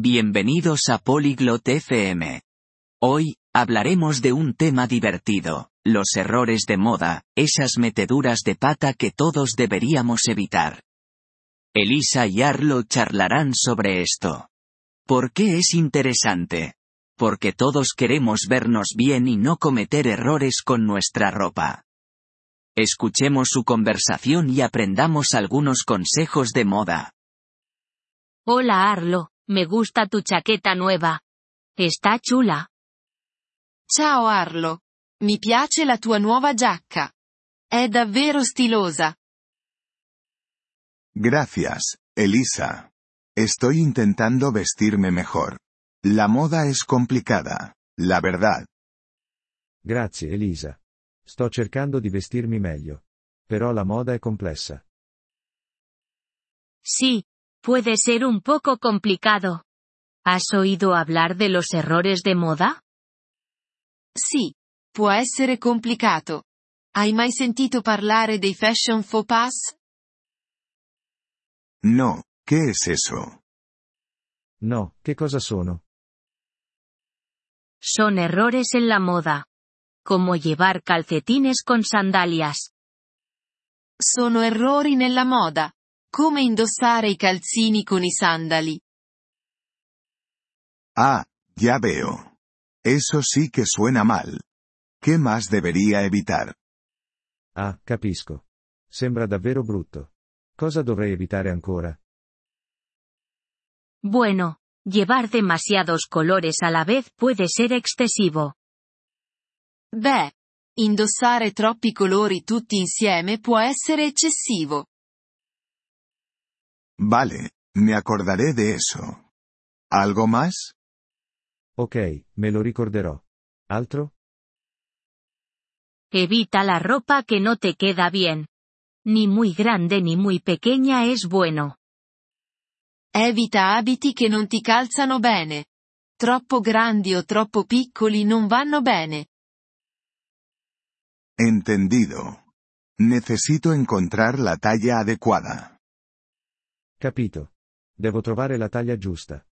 Bienvenidos a Polyglot FM. Hoy, hablaremos de un tema divertido, los errores de moda, esas meteduras de pata que todos deberíamos evitar. Elisa y Arlo charlarán sobre esto. ¿Por qué es interesante? Porque todos queremos vernos bien y no cometer errores con nuestra ropa. Escuchemos su conversación y aprendamos algunos consejos de moda. Hola Arlo, me gusta tu chaqueta nueva. Está chula. Ciao Arlo. Mi piace la tua nuova giacca. È davvero stilosa. Gracias, Elisa. Estoy intentando vestirme mejor. La moda es complicada, la verdad. Grazie Elisa. Sto cercando di vestirmi meglio. Però la moda è complessa. Sí, puede ser un poco complicado. ¿Has oído hablar de los errores de moda? Sí, può essere complicato. Hai mai sentito parlare dei fashion faux pas? No, ¿qué es eso? No, ¿qué cosa sono? Son errores en la moda. Como llevar calcetines con sandalias. Sono errori nella moda. Come indossare i calzini con i sandali. Ah, ya veo. Eso sí que suena mal. ¿Qué más debería evitar? Ah, capisco. Sembra davvero brutto. Cosa dovrei evitare ancora? Bueno, llevar demasiados colores a la vez puede ser excesivo. Beh, indossare troppi colori tutti insieme può essere eccessivo. Vale, me acordaré de eso. ¿Algo más? Ok, me lo ricorderò. ¿Altro? Evita la ropa que no te queda bien. Ni muy grande ni muy pequeña es bueno. Evita abiti che non ti calzano bene. Troppo grandi o troppo piccoli non vanno bene. Entendido. Necesito encontrar la talla adecuada. Capito. Devo trovare la taglia giusta.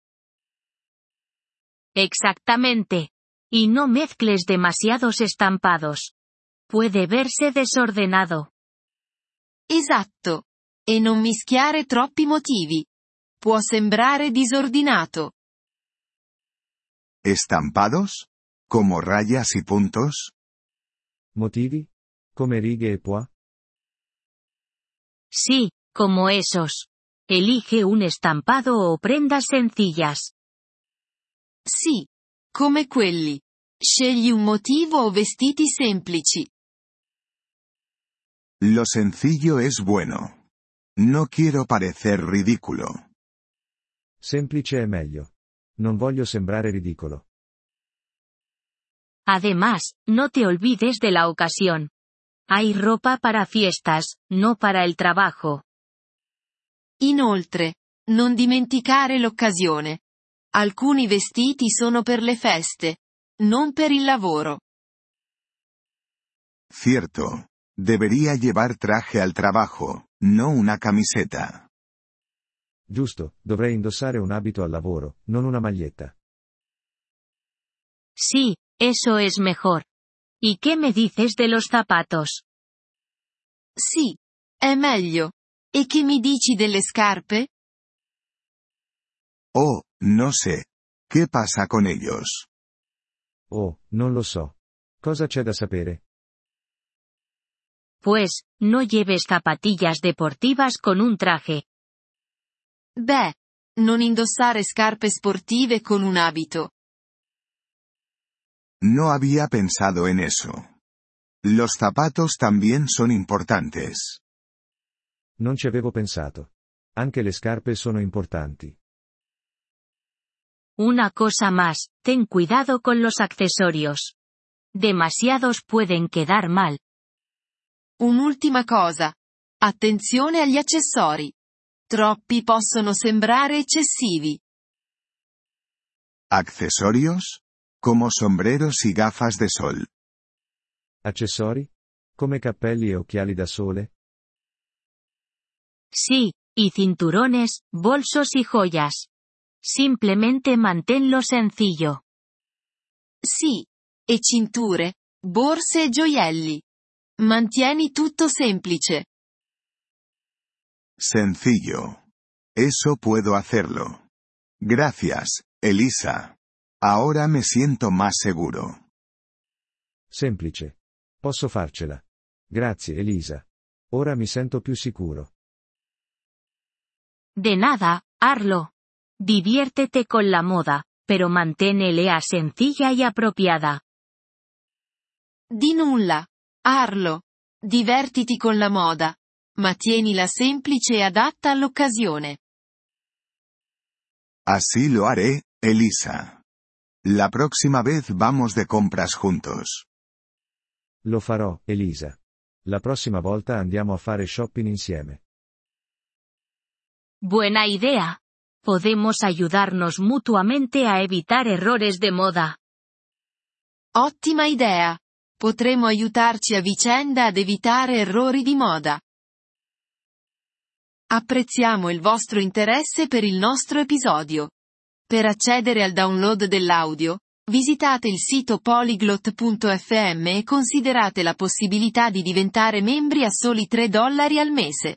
Exactamente. Y no mezcles demasiados estampados. Puede verse desordenado. Esatto. E non mischiare troppi motivi. Può sembrare disordinato. ¿Estampados? ¿Como rayas y puntos? Motivi? Come righe e pois? Sí, como esos. Elige un estampado o prendas sencillas. Sì, come quelli. Scegli un motivo o vestiti semplici. Lo sencillo es bueno. No quiero parecer ridículo. Semplice è meglio. Non voglio sembrare ridicolo. Además, no te olvides de la ocasión. Hay ropa para fiestas, no para el trabajo. Inoltre, non dimenticare l'occasione. Alcuni vestiti sono per le feste, non per il lavoro. Cierto. Debería llevar traje al trabajo, no una camiseta. Giusto, dovrei indossare un abito al lavoro, non una maglietta. Sí. Eso es mejor. ¿Y qué me dices de los zapatos? Sí, è meglio. ¿Y qué me dici delle scarpe? Oh, no sé. ¿Qué pasa con ellos? Oh, non lo so. Cosa c'è da sapere? Pues, no lleves zapatillas deportivas con un traje. Beh, non indossare scarpe sportive con un abito. No había pensado en eso. Los zapatos también son importantes. Non ci avevo pensato. Anche le scarpe sono importanti. Una cosa más, ten cuidado con los accesorios. Demasiados pueden quedar mal. Un'ultima cosa. Attenzione agli accessori. Troppi possono sembrare eccessivi. ¿Accesorios? Como sombreros y gafas de sol. Accessori? Come cappelli e occhiali da sole? Sí, y cinturones, bolsos y joyas. Simplemente mantenlo sencillo. Sì. E cinture, borse e gioielli. Mantieni tutto semplice. Sencillo. Eso puedo hacerlo. Gracias, Elisa. Ahora me siento más seguro. Semplice. Posso farcela. Grazie, Elisa. Ora mi sento più sicuro. De nada, Arlo. Diviértete con la moda, pero manténela sencilla y apropiada. Di nulla, Arlo. Divertiti con la moda, ma tienila semplice e adatta all'occasione. Así lo haré, Elisa. La próxima vez vamos de compras juntos. Lo farò, Elisa. La prossima volta andiamo a fare shopping insieme. Buena idea. Podemos ayudarnos mutuamente a evitar errores de moda. Ottima idea. Potremo aiutarci a vicenda ad evitare errori di moda. Apprezziamo il vostro interesse per il nostro episodio. Per accedere al download dell'audio, visitate il sito polyglot.fm e considerate la possibilità di diventare membri a soli $3 al mese.